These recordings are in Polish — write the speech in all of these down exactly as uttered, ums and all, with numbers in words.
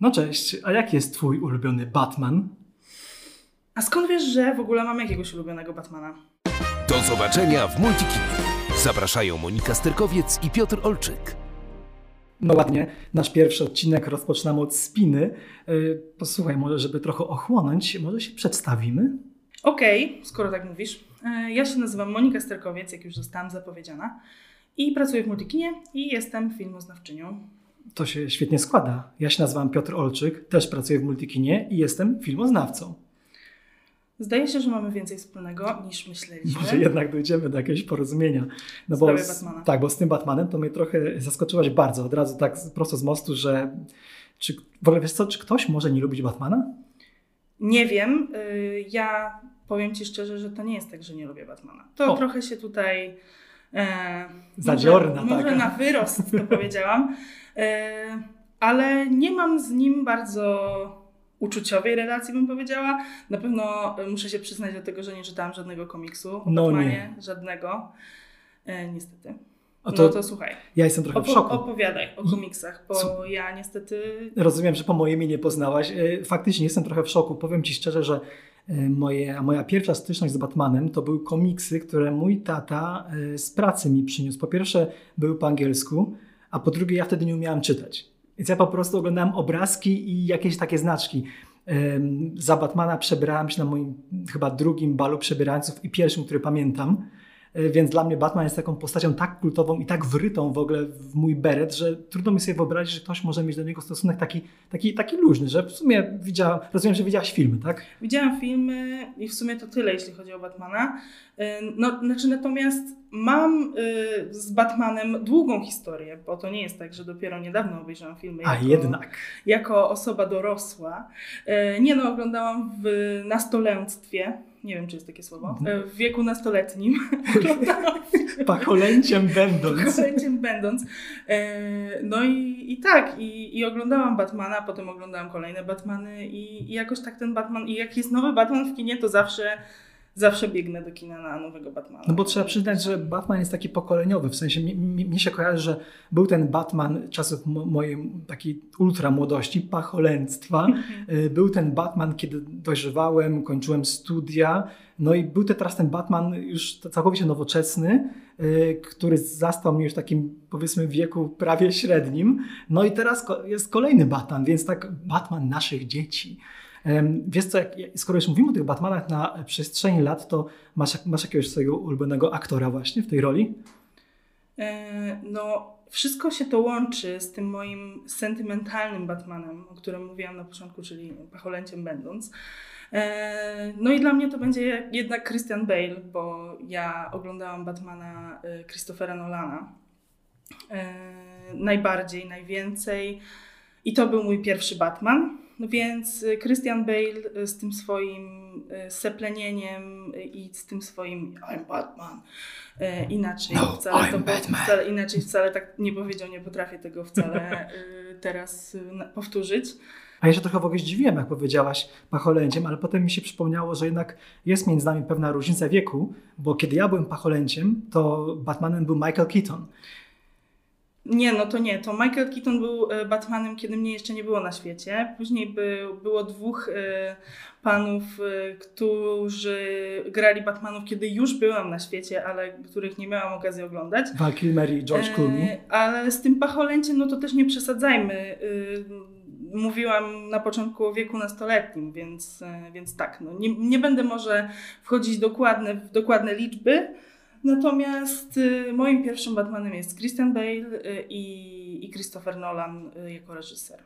No cześć, a jaki jest twój ulubiony Batman? A skąd wiesz, że w ogóle mam jakiegoś ulubionego Batmana? Do zobaczenia w Multikinie. Zapraszają Monika Sterkowiec i Piotr Olczyk. No ładnie, nasz pierwszy odcinek rozpoczynamy od spiny. Posłuchaj, może żeby trochę ochłonąć, może się przedstawimy? Okej, okay, skoro tak mówisz. Ja się nazywam Monika Sterkowiec, jak już zostałam zapowiedziana. I pracuję w Multikinie i jestem filmoznawczynią. To się świetnie składa. Ja się nazywam Piotr Olczyk, też pracuję w Multikinie i jestem filmoznawcą. Zdaje się, że mamy więcej wspólnego niż myśleliśmy. Może jednak dojdziemy do jakiegoś porozumienia. No bo z, Batmana. Tak, bo z tym Batmanem to mnie trochę zaskoczyłaś bardzo. Od razu tak prosto z mostu, że... Czy, w ogóle wiesz co, czy ktoś może nie lubić Batmana? Nie wiem. Yy, ja powiem Ci szczerze, że to nie jest tak, że nie lubię Batmana. To o. trochę się tutaj... Yy, Zadziorna może, może na wyrost to powiedziałam. Yy, ale nie mam z nim bardzo... uczuciowej relacji, bym powiedziała. Na pewno muszę się przyznać do tego, że nie czytałam żadnego komiksu. No Batmanie, nie. Żadnego. E, niestety. To, no to słuchaj. Ja jestem trochę Opo- w szoku. Opowiadaj o komiksach, bo Co? ja niestety... Rozumiem, że po mojej mnie nie poznałaś. Faktycznie jestem trochę w szoku. Powiem Ci szczerze, że moje, moja pierwsza styczność z Batmanem to były komiksy, które mój tata z pracy mi przyniósł. Po pierwsze były po angielsku, a po drugie ja wtedy nie umiałam czytać. Więc ja po prostu oglądałem obrazki i jakieś takie znaczki. Za Batmana przebierałem się na moim chyba drugim balu przebierańców i pierwszym, który pamiętam. Więc dla mnie Batman jest taką postacią tak kultową i tak wrytą w ogóle w mój beret, że trudno mi sobie wyobrazić, że ktoś może mieć do niego stosunek taki, taki, taki luźny, że w sumie widziałam, rozumiem, że widziałaś filmy, tak? Widziałam filmy i w sumie to tyle, jeśli chodzi o Batmana. No, znaczy, natomiast mam z Batmanem długą historię, bo to nie jest tak, że dopiero niedawno obejrzałam filmy. A jako, jednak. Jako osoba dorosła. Nie no, oglądałam w nastolenstwie. Nie wiem, czy jest takie słowo. W wieku nastoletnim. Pacholęciem będąc. Pacholęciem będąc. No i, i tak, i, i oglądałam Batmana, potem oglądałam kolejne Batmany i, i jakoś tak ten Batman, i jak jest nowy Batman w kinie, to zawsze, zawsze biegnę do kina na nowego Batmana. No bo trzeba przyznać, że Batman jest taki pokoleniowy, w sensie mi, mi, mi się kojarzy, że był ten Batman czasów mojej takiej ultra młodości, pacholęctwa, był ten Batman, kiedy dojrzewałem, kończyłem studia, no i był teraz ten Batman już całkowicie nowoczesny, który zastał mnie już w takim, powiedzmy, wieku prawie średnim, no i teraz jest kolejny Batman, więc tak Batman naszych dzieci. Wiesz co, jak, skoro już mówimy o tych Batmanach na przestrzeni lat, to masz, masz jakiegoś swojego ulubionego aktora właśnie w tej roli? No, wszystko się to łączy z tym moim sentymentalnym Batmanem, o którym mówiłam na początku, czyli pacholęciem będąc. No i dla mnie to będzie jednak Christian Bale, bo ja oglądałam Batmana Christophera Nolana najbardziej, najwięcej i to był mój pierwszy Batman. No więc Christian Bale z tym swoim seplenieniem i z tym swoim I'm Batman inaczej, no, wcale, I'm to, Batman. Wcale, inaczej wcale tak nie powiedział, nie potrafię tego wcale teraz powtórzyć. A ja się trochę w ogóle zdziwiłem, jak powiedziałaś pacholęciem, ale potem mi się przypomniało, że jednak jest między nami pewna różnica wieku, bo kiedy ja byłem pacholęciem, to Batmanem był Michael Keaton. Nie, no to nie. To Michael Keaton był Batmanem, kiedy mnie jeszcze nie było na świecie. Później był, było dwóch y, panów, y, którzy grali Batmanów, kiedy już byłam na świecie, ale których nie miałam okazji oglądać. Val Kilmer i George Clooney. Y, ale z tym pacholęciem, no to też nie przesadzajmy. Y, mówiłam na początku o wieku nastoletnim, więc, y, więc tak. No, nie, nie będę może wchodzić dokładne, w dokładne liczby. Natomiast y, moim pierwszym Batmanem jest Christian Bale y, i Christopher Nolan y, jako reżyser.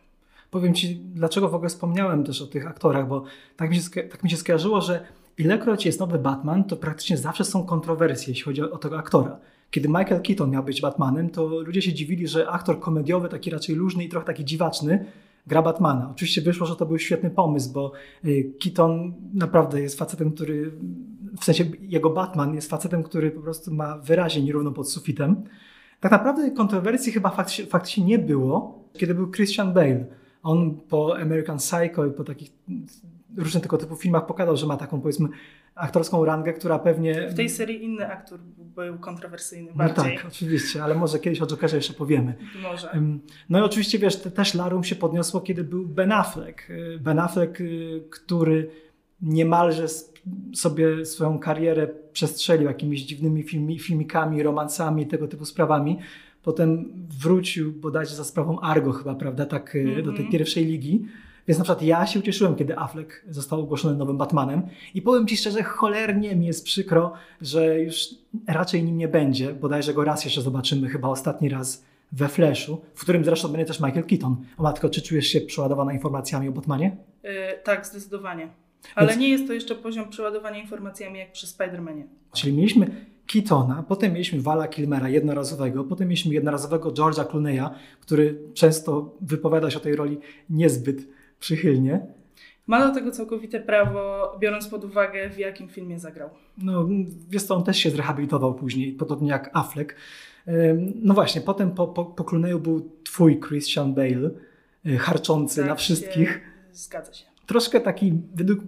Powiem Ci, dlaczego w ogóle wspomniałem też o tych aktorach, bo tak mi się, tak mi się skojarzyło, że ilekroć jest nowy Batman, to praktycznie zawsze są kontrowersje, jeśli chodzi o, o tego aktora. Kiedy Michael Keaton miał być Batmanem, to ludzie się dziwili, że aktor komediowy, taki raczej luźny i trochę taki dziwaczny, gra Batmana. Oczywiście wyszło, że to był świetny pomysł, bo Keaton naprawdę jest facetem, który, w sensie jego Batman jest facetem, który po prostu ma wyraźnie nierówno pod sufitem. Tak naprawdę kontrowersji chyba faktycznie, faktycznie nie było, kiedy był Christian Bale. On po American Psycho i po takich różnych tego typu filmach pokazał, że ma taką, powiedzmy, aktorską rangę, która pewnie... W tej serii inny aktor był kontrowersyjny bardziej. No tak, oczywiście, ale może kiedyś o Jokerze jeszcze powiemy. Może. No i oczywiście, wiesz, też larum się podniosło, kiedy był Ben Affleck. Ben Affleck, który niemalże sobie swoją karierę przestrzelił jakimiś dziwnymi filmikami, romansami, tego typu sprawami. Potem wrócił bodajże za sprawą Argo chyba, prawda, tak, mm-hmm. do tej pierwszej ligi. Więc na przykład ja się ucieszyłem, kiedy Affleck został ogłoszony nowym Batmanem i powiem Ci szczerze, cholernie mi jest przykro, że już raczej nim nie będzie. Bodajże go raz jeszcze zobaczymy, chyba ostatni raz we Fleszu, w którym zresztą będzie też Michael Keaton. O matko, czy czujesz się przeładowana informacjami o Batmanie? Yy, tak, zdecydowanie. Ale Więc... nie jest to jeszcze poziom przeładowania informacjami jak przy Spider-Manie. Czyli mieliśmy Keatona, potem mieliśmy Vala Kilmera jednorazowego, potem mieliśmy jednorazowego George'a Clooneya, który często wypowiada się o tej roli niezbyt przychylnie. Ma do tego całkowite prawo, biorąc pod uwagę, w jakim filmie zagrał. No, wiesz co, on też się zrehabilitował później, podobnie jak Affleck. No właśnie, potem po, po, po Clooneyu był twój Christian Bale, harczący tak na wszystkich. Się, zgadza się. Troszkę taki, według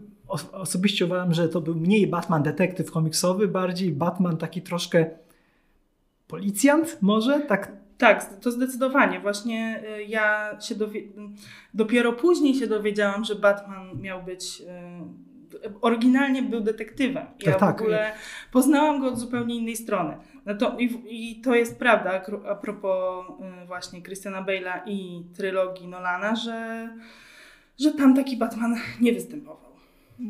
osobiście uważam, że to był mniej Batman detektyw komiksowy, bardziej Batman taki troszkę policjant może? Tak, tak to zdecydowanie. Właśnie ja się dowi- dopiero później się dowiedziałam, że Batman miał być... Oryginalnie był detektywem. Ja tak, tak. w ogóle poznałam go od zupełnie innej strony. No to, i, I to jest prawda a propos właśnie Christiana Bale'a i trylogii Nolana, że... że tam taki Batman nie występował.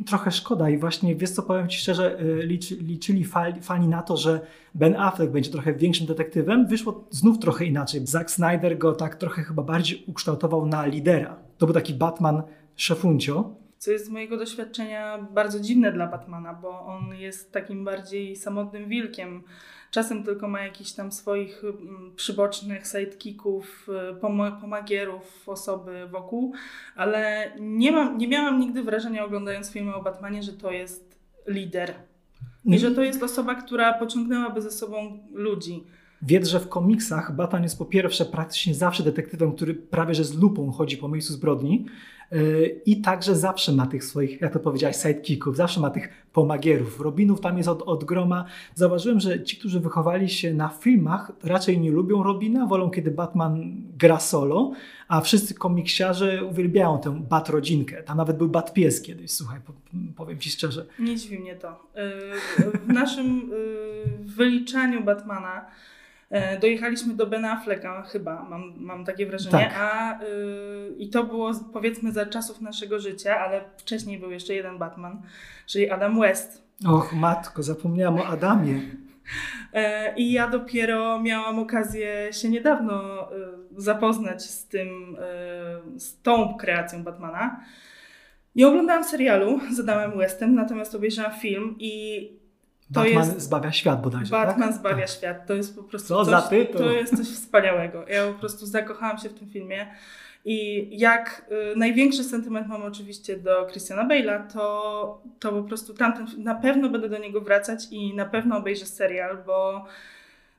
Trochę szkoda i właśnie, wiesz co, powiem Ci szczerze, liczy, liczyli fali, fani na to, że Ben Affleck będzie trochę większym detektywem. Wyszło znów trochę inaczej. Zack Snyder go tak trochę chyba bardziej ukształtował na lidera. To był taki Batman szefuncio. Co jest z mojego doświadczenia bardzo dziwne dla Batmana, bo on jest takim bardziej samotnym wilkiem. Czasem tylko ma jakichś tam swoich przybocznych sidekicków, pom- pomagierów, osoby wokół, ale nie, mam, nie miałam nigdy wrażenia, oglądając filmy o Batmanie, że to jest lider i że to jest osoba, która pociągnęłaby ze sobą ludzi. Wiedz, że w komiksach Batman jest po pierwsze praktycznie zawsze detektywem, który prawie że z lupą chodzi po miejscu zbrodni yy, i także zawsze ma tych swoich, jak to powiedziałaś, sidekicków, zawsze ma tych pomagierów. Robinów tam jest od, od groma. Zauważyłem, że ci, którzy wychowali się na filmach, raczej nie lubią Robina, wolą kiedy Batman gra solo, a wszyscy komiksiarze uwielbiają tę Bat-rodzinkę. Tam nawet był Bat-pies kiedyś, słuchaj, powiem Ci szczerze. Nie dziwi mnie to. Yy, w naszym yy, wyliczaniu Batmana dojechaliśmy do Ben Afflecka chyba, mam, mam takie wrażenie, tak. a, y, i to było powiedzmy za czasów naszego życia, ale wcześniej był jeszcze jeden Batman, czyli Adam West. Och matko, zapomniałam o Adamie. I ja dopiero miałam okazję się niedawno zapoznać z tym, z tą kreacją Batmana. Nie oglądałam serialu z Adamem Westem, natomiast obejrzałam film i Batman jest, zbawia świat bodajże, Batman tak? zbawia tak. świat, to jest po prostu Co coś, za tytuł? To jest coś wspaniałego. Ja po prostu zakochałam się w tym filmie i jak y, największy sentyment mam oczywiście do Christiana Bale'a, to, to po prostu tamten, na pewno będę do niego wracać i na pewno obejrzę serial, bo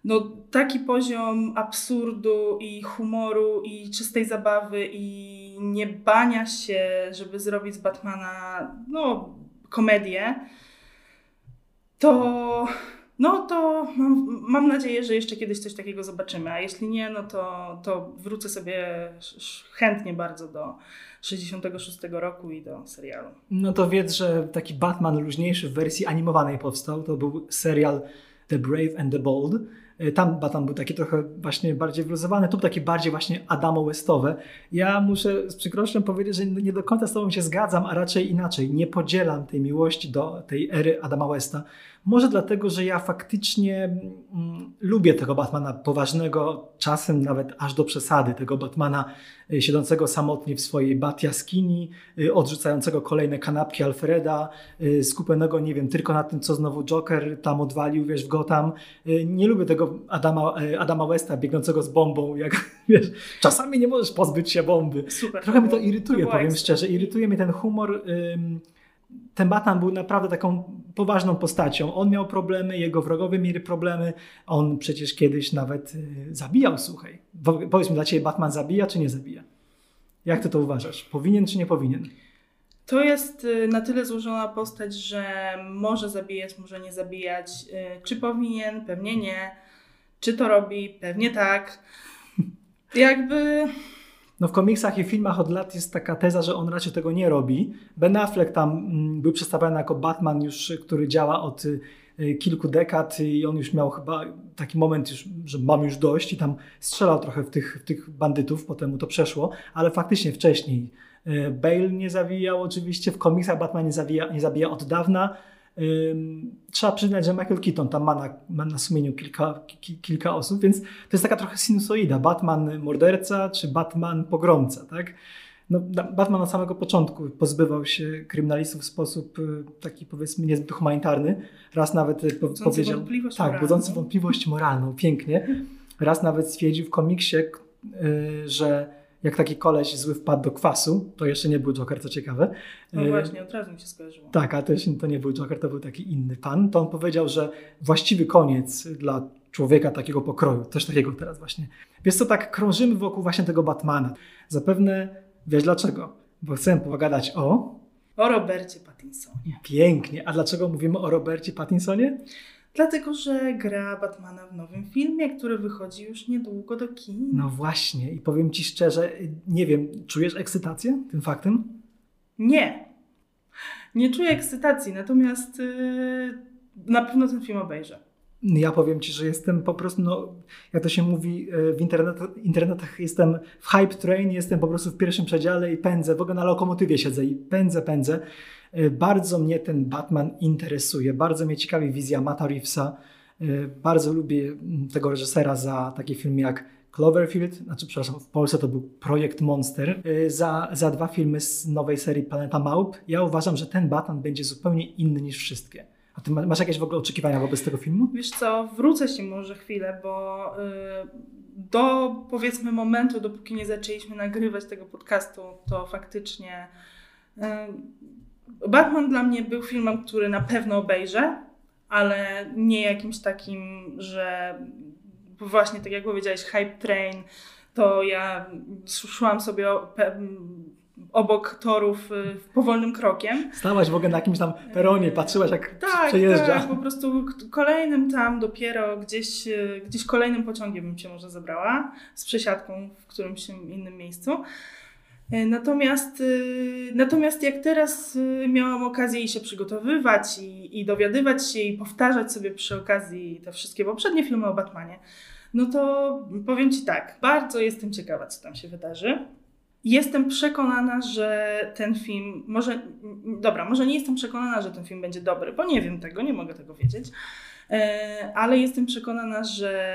no, taki poziom absurdu i humoru i czystej zabawy i nie bania się, żeby zrobić z Batmana no, komedię, To, no to mam, mam nadzieję, że jeszcze kiedyś coś takiego zobaczymy, a jeśli nie, no to, to wrócę sobie chętnie bardzo do sześćdziesiątego szóstego roku i do serialu. No to wiedz, że taki Batman luźniejszy w wersji animowanej powstał, to był serial The Brave and the Bold. Tam Batman był taki trochę właśnie bardziej wyluzowany, tu był takie bardziej właśnie Adamo-Westowe. Ja muszę z przykrością powiedzieć, że nie do końca z Tobą się zgadzam, a raczej inaczej. Nie podzielam tej miłości do tej ery Adama Westa. Może dlatego, że ja faktycznie mm, lubię tego Batmana poważnego, czasem nawet aż do przesady. Tego Batmana siedzącego samotnie w swojej bat-jaskini, odrzucającego kolejne kanapki Alfreda, skupionego, nie wiem, tylko na tym, co znowu Joker tam odwalił, wiesz, w Gotham. Nie lubię tego Adama, Adama Westa biegnącego z bombą, jak wiesz, czasami nie możesz pozbyć się bomby. Super, Trochę mnie to irytuje, to powiem ekstra. szczerze. Irytuje mnie ten humor. Ten Batman był naprawdę taką poważną postacią. On miał problemy, jego wrogowie mieli problemy. On przecież kiedyś nawet zabijał, słuchaj. Powiedz mi, dla Ciebie Batman zabija czy nie zabija? Jak Ty to uważasz? Powinien czy nie powinien? To jest na tyle złożona postać, że może zabijać, może nie zabijać. Czy powinien? Pewnie nie. Czy to robi? Pewnie tak. Jakby... No w komiksach i filmach od lat jest taka teza, że on raczej tego nie robi. Ben Affleck tam był przedstawiany jako Batman już, który działa od kilku dekad i on już miał chyba taki moment, już, że mam już dość i tam strzelał trochę w tych, w tych bandytów, potem mu to przeszło, ale faktycznie wcześniej Bale nie zawijał oczywiście, w komiksach Batman nie zabija, nie zabija od dawna. Trzeba przyznać, że Michael Keaton tam ma na, ma na sumieniu kilka, ki, kilka osób, więc to jest taka trochę sinusoida. Batman morderca czy Batman pogromca, tak? No, Batman od samego początku pozbywał się kryminalistów w sposób taki, powiedzmy, niezbyt humanitarny. Raz nawet budzący powiedział... Wątpliwość tak, moralną. budzący wątpliwość moralną, pięknie. Raz nawet stwierdził w komiksie, że jak taki koleś zły wpadł do kwasu, to jeszcze nie był Joker, co ciekawe. No właśnie, od razu mi się skojarzyło. Tak, a to, to nie był Joker, to był taki inny pan. To on powiedział, że właściwy koniec dla człowieka takiego pokroju, też takiego teraz właśnie. Wiesz co, tak krążymy wokół właśnie tego Batmana. Zapewne wiesz dlaczego, bo chcę pogadać o... O Robercie Pattinsonie. Pięknie. A dlaczego mówimy o Robercie Pattinsonie? Dlatego, że gra Batmana w nowym filmie, który wychodzi już niedługo do kin. No właśnie. I powiem ci szczerze, nie wiem, czujesz ekscytację tym faktem? Nie. Nie czuję ekscytacji, natomiast yy, na pewno ten film obejrzę. Ja powiem ci, że jestem po prostu, no, jak to się mówi w internetach, internetach, jestem w hype train, jestem po prostu w pierwszym przedziale i pędzę, w ogóle na lokomotywie siedzę i pędzę, pędzę. Bardzo mnie ten Batman interesuje, bardzo mnie ciekawi wizja Matta Reevesa, bardzo lubię tego reżysera za takie filmy jak Cloverfield, znaczy przepraszam, w Polsce to był Projekt Monster, za, za dwa filmy z nowej serii Planeta Małp. Ja uważam, że ten Batman będzie zupełnie inny niż wszystkie. A ty masz jakieś w ogóle oczekiwania wobec tego filmu? Wiesz co, wrócę się może chwilę, bo do powiedzmy momentu, dopóki nie zaczęliśmy nagrywać tego podcastu, to faktycznie Batman dla mnie był filmem, który na pewno obejrzę, ale nie jakimś takim, że właśnie tak jak powiedziałeś, hype train, to ja szłam sobie obok torów powolnym krokiem. Stałaś w ogóle na jakimś tam peronie, patrzyłaś jak tak, przejeżdża. Tak, po prostu kolejnym tam dopiero gdzieś, gdzieś kolejnym pociągiem bym się może zabrała, z przesiadką w którymś innym miejscu. Natomiast, natomiast jak teraz miałam okazję i się przygotowywać i, i dowiadywać się i powtarzać sobie przy okazji te wszystkie poprzednie filmy o Batmanie, no to powiem ci tak, bardzo jestem ciekawa, co tam się wydarzy. Jestem przekonana, że ten film, może, dobra, może nie jestem przekonana, że ten film będzie dobry, bo nie wiem tego, nie mogę tego wiedzieć, ale jestem przekonana, że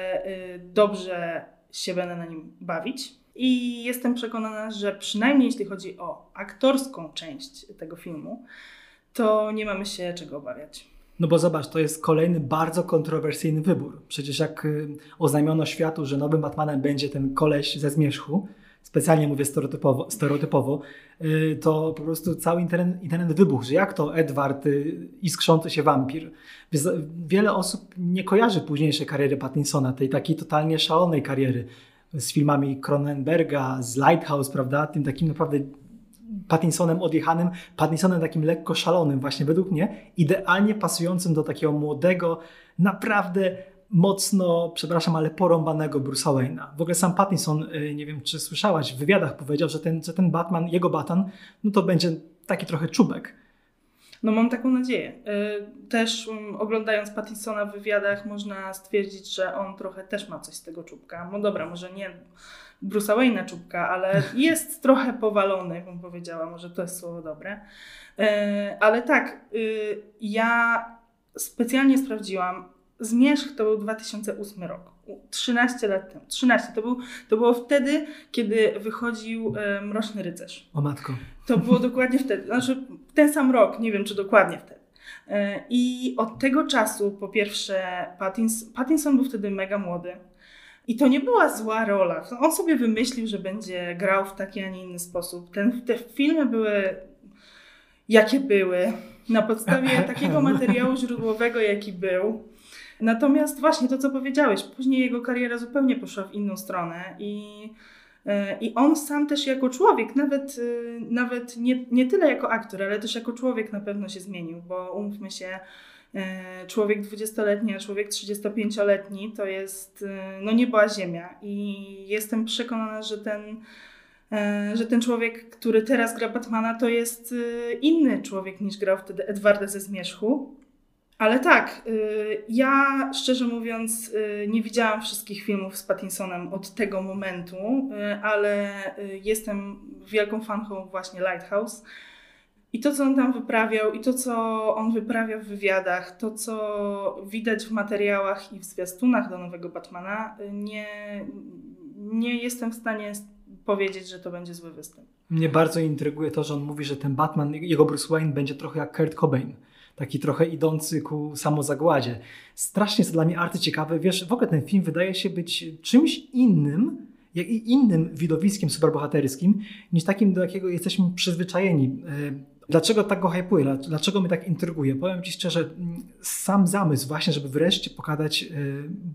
dobrze się będę na nim bawić i jestem przekonana, że przynajmniej jeśli chodzi o aktorską część tego filmu, to nie mamy się czego obawiać. No bo zobacz, to jest kolejny bardzo kontrowersyjny wybór. Przecież jak oznajmiono światu, że nowym Batmanem będzie ten koleś ze Zmierzchu, specjalnie mówię stereotypowo, stereotypowo, to po prostu cały internet, internet wybuchł, że jak to Edward, iskrzący się wampir. Wiele osób nie kojarzy późniejszej kariery Pattinsona, tej takiej totalnie szalonej kariery z filmami Cronenberga, z Lighthouse, prawda, tym takim naprawdę Pattinsonem odjechanym, Pattinsonem takim lekko szalonym właśnie według mnie, idealnie pasującym do takiego młodego, naprawdę mocno, przepraszam, ale porąbanego Bruce'a Wayne'a. W ogóle sam Pattinson, nie wiem czy słyszałaś, w wywiadach powiedział, że ten, że ten Batman, jego Batman, no to będzie taki trochę czubek. No mam taką nadzieję. Też um, oglądając Pattinsona w wywiadach można stwierdzić, że on trochę też ma coś z tego czubka. No dobra, może nie Bruce'a Wayne'a czubka, ale jest trochę powalony, jak bym powiedziała, może to jest słowo dobre. Ale tak, ja specjalnie sprawdziłam, Zmierzch to był dwa tysiące ósmy rok, trzynaście lat temu. trzynaście to, był, to było wtedy, kiedy wychodził e, Mroczny Rycerz. O matko. To było dokładnie wtedy, znaczy ten sam rok, nie wiem czy dokładnie wtedy. E, I od tego czasu po pierwsze Pattins, Pattinson był wtedy mega młody i to nie była zła rola. On sobie wymyślił, że będzie grał w taki, a nie inny sposób. Ten, te filmy były jakie były, na podstawie takiego materiału źródłowego jaki był. Natomiast właśnie to, co powiedziałeś, później jego kariera zupełnie poszła w inną stronę i I on sam też jako człowiek, nawet, nawet nie, nie tyle jako aktor, ale też jako człowiek na pewno się zmienił, bo umówmy się, człowiek dwudziestoletni, a człowiek trzydziestopięcioletni to jest no niebo a ziemia. I jestem przekonana, że ten, że ten człowiek, który teraz gra Batmana, to jest inny człowiek niż grał wtedy Edwarda ze Zmierzchu. Ale tak, ja szczerze mówiąc nie widziałam wszystkich filmów z Pattinsonem od tego momentu, ale jestem wielką fanką właśnie Lighthouse. I to, co on tam wyprawiał, i to, co on wyprawia w wywiadach, to, co widać w materiałach i w zwiastunach do nowego Batmana, nie, nie jestem w stanie powiedzieć, że to będzie zły występ. Mnie bardzo intryguje to, że on mówi, że ten Batman, jego Bruce Wayne będzie trochę jak Kurt Cobain. Taki trochę idący ku samozagładzie. Strasznie jest dla mnie arty ciekawe. Wiesz, w ogóle ten film wydaje się być czymś innym, jak i innym widowiskiem superbohaterskim, niż takim, do jakiego jesteśmy przyzwyczajeni. Dlaczego tak go hypuje? Dlaczego mnie tak intryguje? Powiem Ci szczerze, sam zamysł właśnie, żeby wreszcie pokazać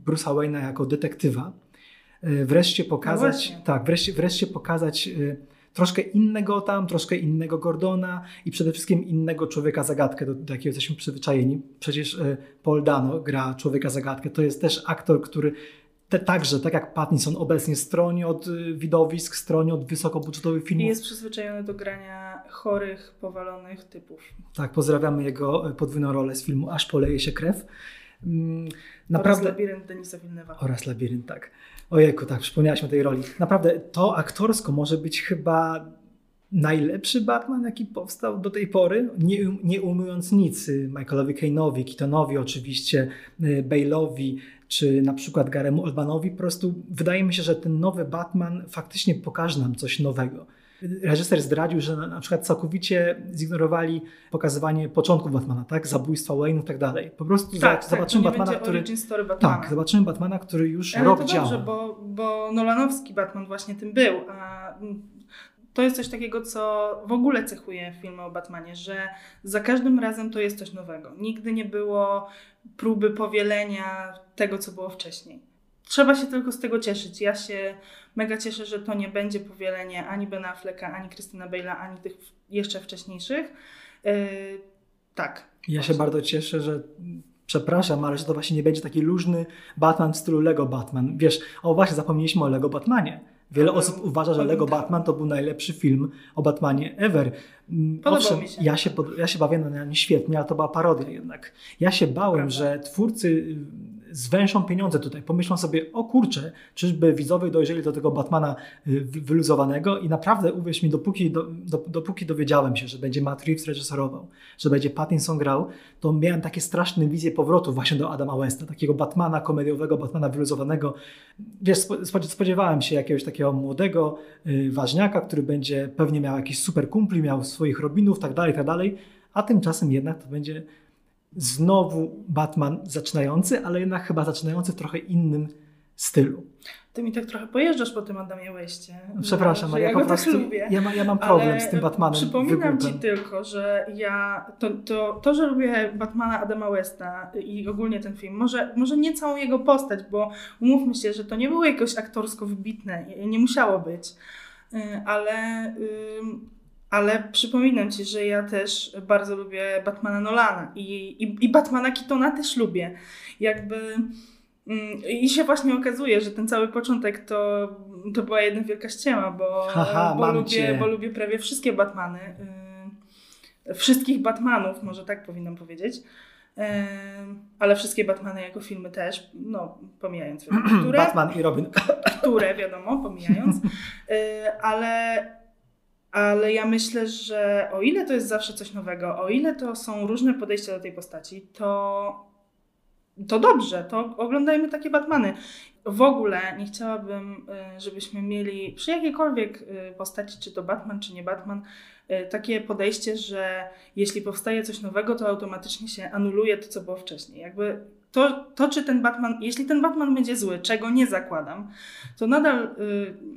Bruce'a Wayne'a jako detektywa, wreszcie pokazać, no tak, wreszcie, wreszcie pokazać troszkę innego tam, troszkę innego Gordona i przede wszystkim innego Człowieka Zagadkę, do, do jakiego jesteśmy przyzwyczajeni. Przecież Paul Dano gra Człowieka Zagadkę. To jest też aktor, który te, także, tak jak Pattinson obecnie, stroni od widowisk, stroni od wysokobudżetowych filmów. I jest przyzwyczajony do grania chorych, powalonych typów. Tak, pozdrawiamy jego podwójną rolę z filmu Aż poleje się krew. Naprawdę... Oraz Labirynt Denisa Villeneuve'a. Oraz Labirynt, tak. Ojejku, tak, przypomniałaś mi o tej roli. Naprawdę to aktorsko może być chyba najlepszy Batman, jaki powstał do tej pory, nie, nie ujmując nic Michaelowi Keatonowi, Keatonowi oczywiście, Bale'owi, czy na przykład Garemu Oldmanowi. Po prostu wydaje mi się, że ten nowy Batman faktycznie pokaże nam coś nowego. Reżyser zdradził, że na przykład całkowicie zignorowali pokazywanie początków Batmana, tak? Zabójstwa Wayne'ów i tak dalej. Po prostu tak, za, tak, zobaczymy Batmana, który... Batmana. Tak, zobaczymy Batmana, który już Ale rok to działa. Dobrze, bo, bo nolanowski Batman właśnie tym był. A to jest coś takiego, co w ogóle cechuje filmy o Batmanie, że za każdym razem to jest coś nowego. Nigdy nie było próby powielenia tego, co było wcześniej. Trzeba się tylko z tego cieszyć. Ja się mega cieszę, że to nie będzie powielenie ani Bena Afflecka, ani Christiana Bale'a, ani tych jeszcze wcześniejszych. Yy, tak. Ja się bardzo cieszę, że... Przepraszam, ale że to właśnie nie będzie taki luźny Batman w stylu Lego Batman. Wiesz, o właśnie, zapomnieliśmy o Lego Batmanie. Wiele był, osób uważa, że Lego Batman to był najlepszy film o Batmanie ever. Podobał Owszem, mi się. Ja się, pod, ja się bawiłem na nie świetnie, ale to była parodia jednak. Ja się bałem, Prawda. że twórcy... zwęszą pieniądze tutaj, pomyślą sobie, o kurczę, czyżby widzowie dojrzeli do tego Batmana wyluzowanego i naprawdę, uwierz mi, dopóki, do, do, dopóki dowiedziałem się, że będzie Matt Reeves reżyserował, że będzie Pattinson grał, to miałem takie straszne wizje powrotu właśnie do Adama Westa, takiego Batmana komediowego, Batmana wyluzowanego. Wiesz, spodziewałem się jakiegoś takiego młodego ważniaka, który będzie pewnie miał jakiś super kumpli, miał swoich Robinów, tak dalej, tak dalej, a tymczasem jednak to będzie... Znowu Batman zaczynający, ale jednak chyba zaczynający w trochę innym stylu. Ty mi tak trochę pojeżdżasz po tym Adamie Westie. Przepraszam, ale ja, ja po prostu tak lubię. Ja, ma, ja mam problem ale z tym Batmanem. Przypominam wygłupem. Ci tylko, że ja to, to, to, że lubię Batmana Adama Westa i ogólnie ten film, może, może nie całą jego postać, bo umówmy się, że to nie było jakoś aktorsko wybitne, nie musiało być, ale... Ym, Ale przypominam Ci, że ja też bardzo lubię Batmana Nolana i, i, i Batmana Keatona też lubię. Jakby... I się właśnie okazuje, że ten cały początek to, to była jedna wielka ściema, bo, Aha, bo, lubię, bo lubię prawie wszystkie Batmany. Wszystkich Batmanów, może tak powinnam powiedzieć. Ale wszystkie Batmany jako filmy też, no pomijając wiadomo, które... Batman i Robin. Które, wiadomo, pomijając. Ale... Ale ja myślę, że o ile to jest zawsze coś nowego, o ile to są różne podejścia do tej postaci, to, to dobrze, to oglądajmy takie Batmany. W ogóle nie chciałabym, żebyśmy mieli przy jakiejkolwiek postaci, czy to Batman, czy nie Batman, takie podejście, że jeśli powstaje coś nowego, to automatycznie się anuluje to, co było wcześniej. Jakby To, to, czy ten Batman, jeśli ten Batman będzie zły, czego nie zakładam, to nadal y,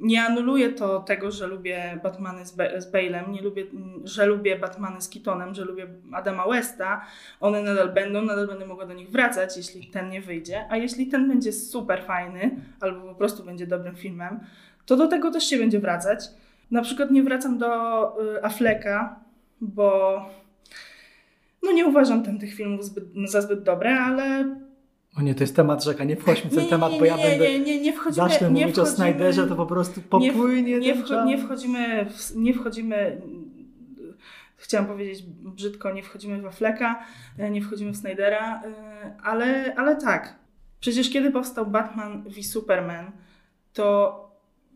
nie anuluje to tego, że lubię Batmany z, Be- z Bale'em, nie lubię, że lubię Batmany z Keatonem, że lubię Adama Westa. One nadal będą, nadal będę mogła do nich wracać, jeśli ten nie wyjdzie. A jeśli ten będzie super fajny, albo po prostu będzie dobrym filmem, to do tego też się będzie wracać. Na przykład nie wracam do Afflecka, bo no nie uważam tam tych filmów zbyt, za zbyt dobre, ale... O nie, to jest temat rzeka, nie wchodźmy w ten nie, temat, nie, bo ja nie, będę... Nie, nie, nie wchodzimy... Zacznę nie mówić wchodzimy, o Snyderze, to po prostu popłynie... Nie, w, nie, wchodzimy, w, nie wchodzimy... Chciałam powiedzieć brzydko, nie wchodzimy w Afflecka, nie wchodzimy w Snydera, ale, ale tak. Przecież kiedy powstał Batman v Superman, to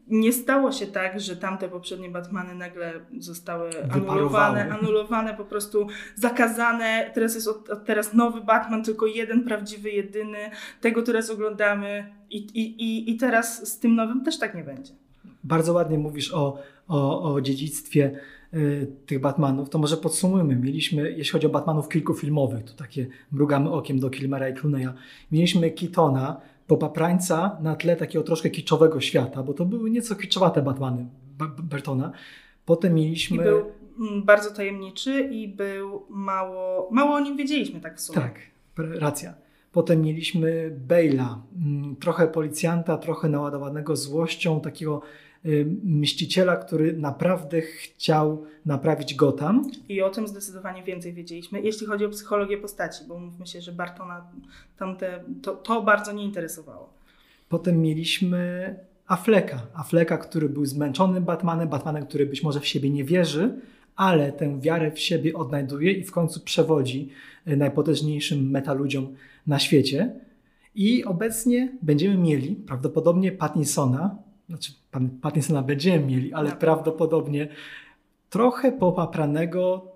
nie stało się tak, że tamte poprzednie Batmany nagle zostały anulowane, anulowane, po prostu zakazane. Teraz jest od, od teraz nowy Batman, tylko jeden prawdziwy, jedyny. Tego teraz oglądamy i, i, i, i teraz z tym nowym też tak nie będzie. Bardzo ładnie mówisz o, o, o dziedzictwie tych Batmanów, to może podsumujmy. Mieliśmy, jeśli chodzi o Batmanów kilku filmowych, to takie mrugamy okiem do Kilmera i Clooney'a. Mieliśmy Keatona, Boba Prańca na tle takiego troszkę kiczowego świata, bo to były nieco kiczowate Batmany Bertona. Potem mieliśmy... I był bardzo tajemniczy i był mało... Mało o nim wiedzieliśmy tak w sumie. Tak, racja. Potem mieliśmy Bale'a, trochę policjanta, trochę naładowanego złością, takiego mściciela, który naprawdę chciał naprawić Gotham. I o tym zdecydowanie więcej wiedzieliśmy, jeśli chodzi o psychologię postaci, bo mówmy się, że Bartona tamte, to, to bardzo nie interesowało. Potem mieliśmy Afflecka. Afflecka, który był zmęczony Batmanem, Batmanem, który być może w siebie nie wierzy, ale tę wiarę w siebie odnajduje i w końcu przewodzi najpotężniejszym metaludziom na świecie. I obecnie będziemy mieli prawdopodobnie Pattinsona, znaczy pan Pattinsona będziemy mieli, ale prawdopodobnie trochę popapranego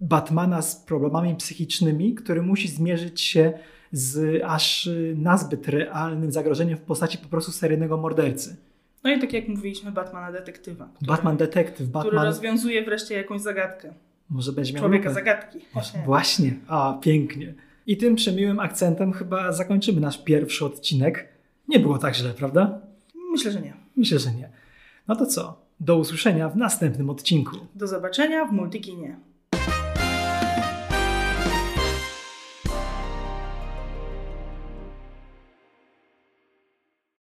Batmana z problemami psychicznymi, który musi zmierzyć się z aż nazbyt realnym zagrożeniem w postaci po prostu seryjnego mordercy. No i tak jak mówiliśmy, Batmana detektywa. Który, Batman detektyw. Batman... Który rozwiązuje wreszcie jakąś zagadkę. Może będzie miał Człowieka zagadki. Właśnie. Właśnie. A, pięknie. I tym przemiłym akcentem chyba zakończymy nasz pierwszy odcinek. Nie było tak źle, prawda? Myślę, że nie. Myślę, że nie. No to co? Do usłyszenia w następnym odcinku. Do zobaczenia w Multikinie.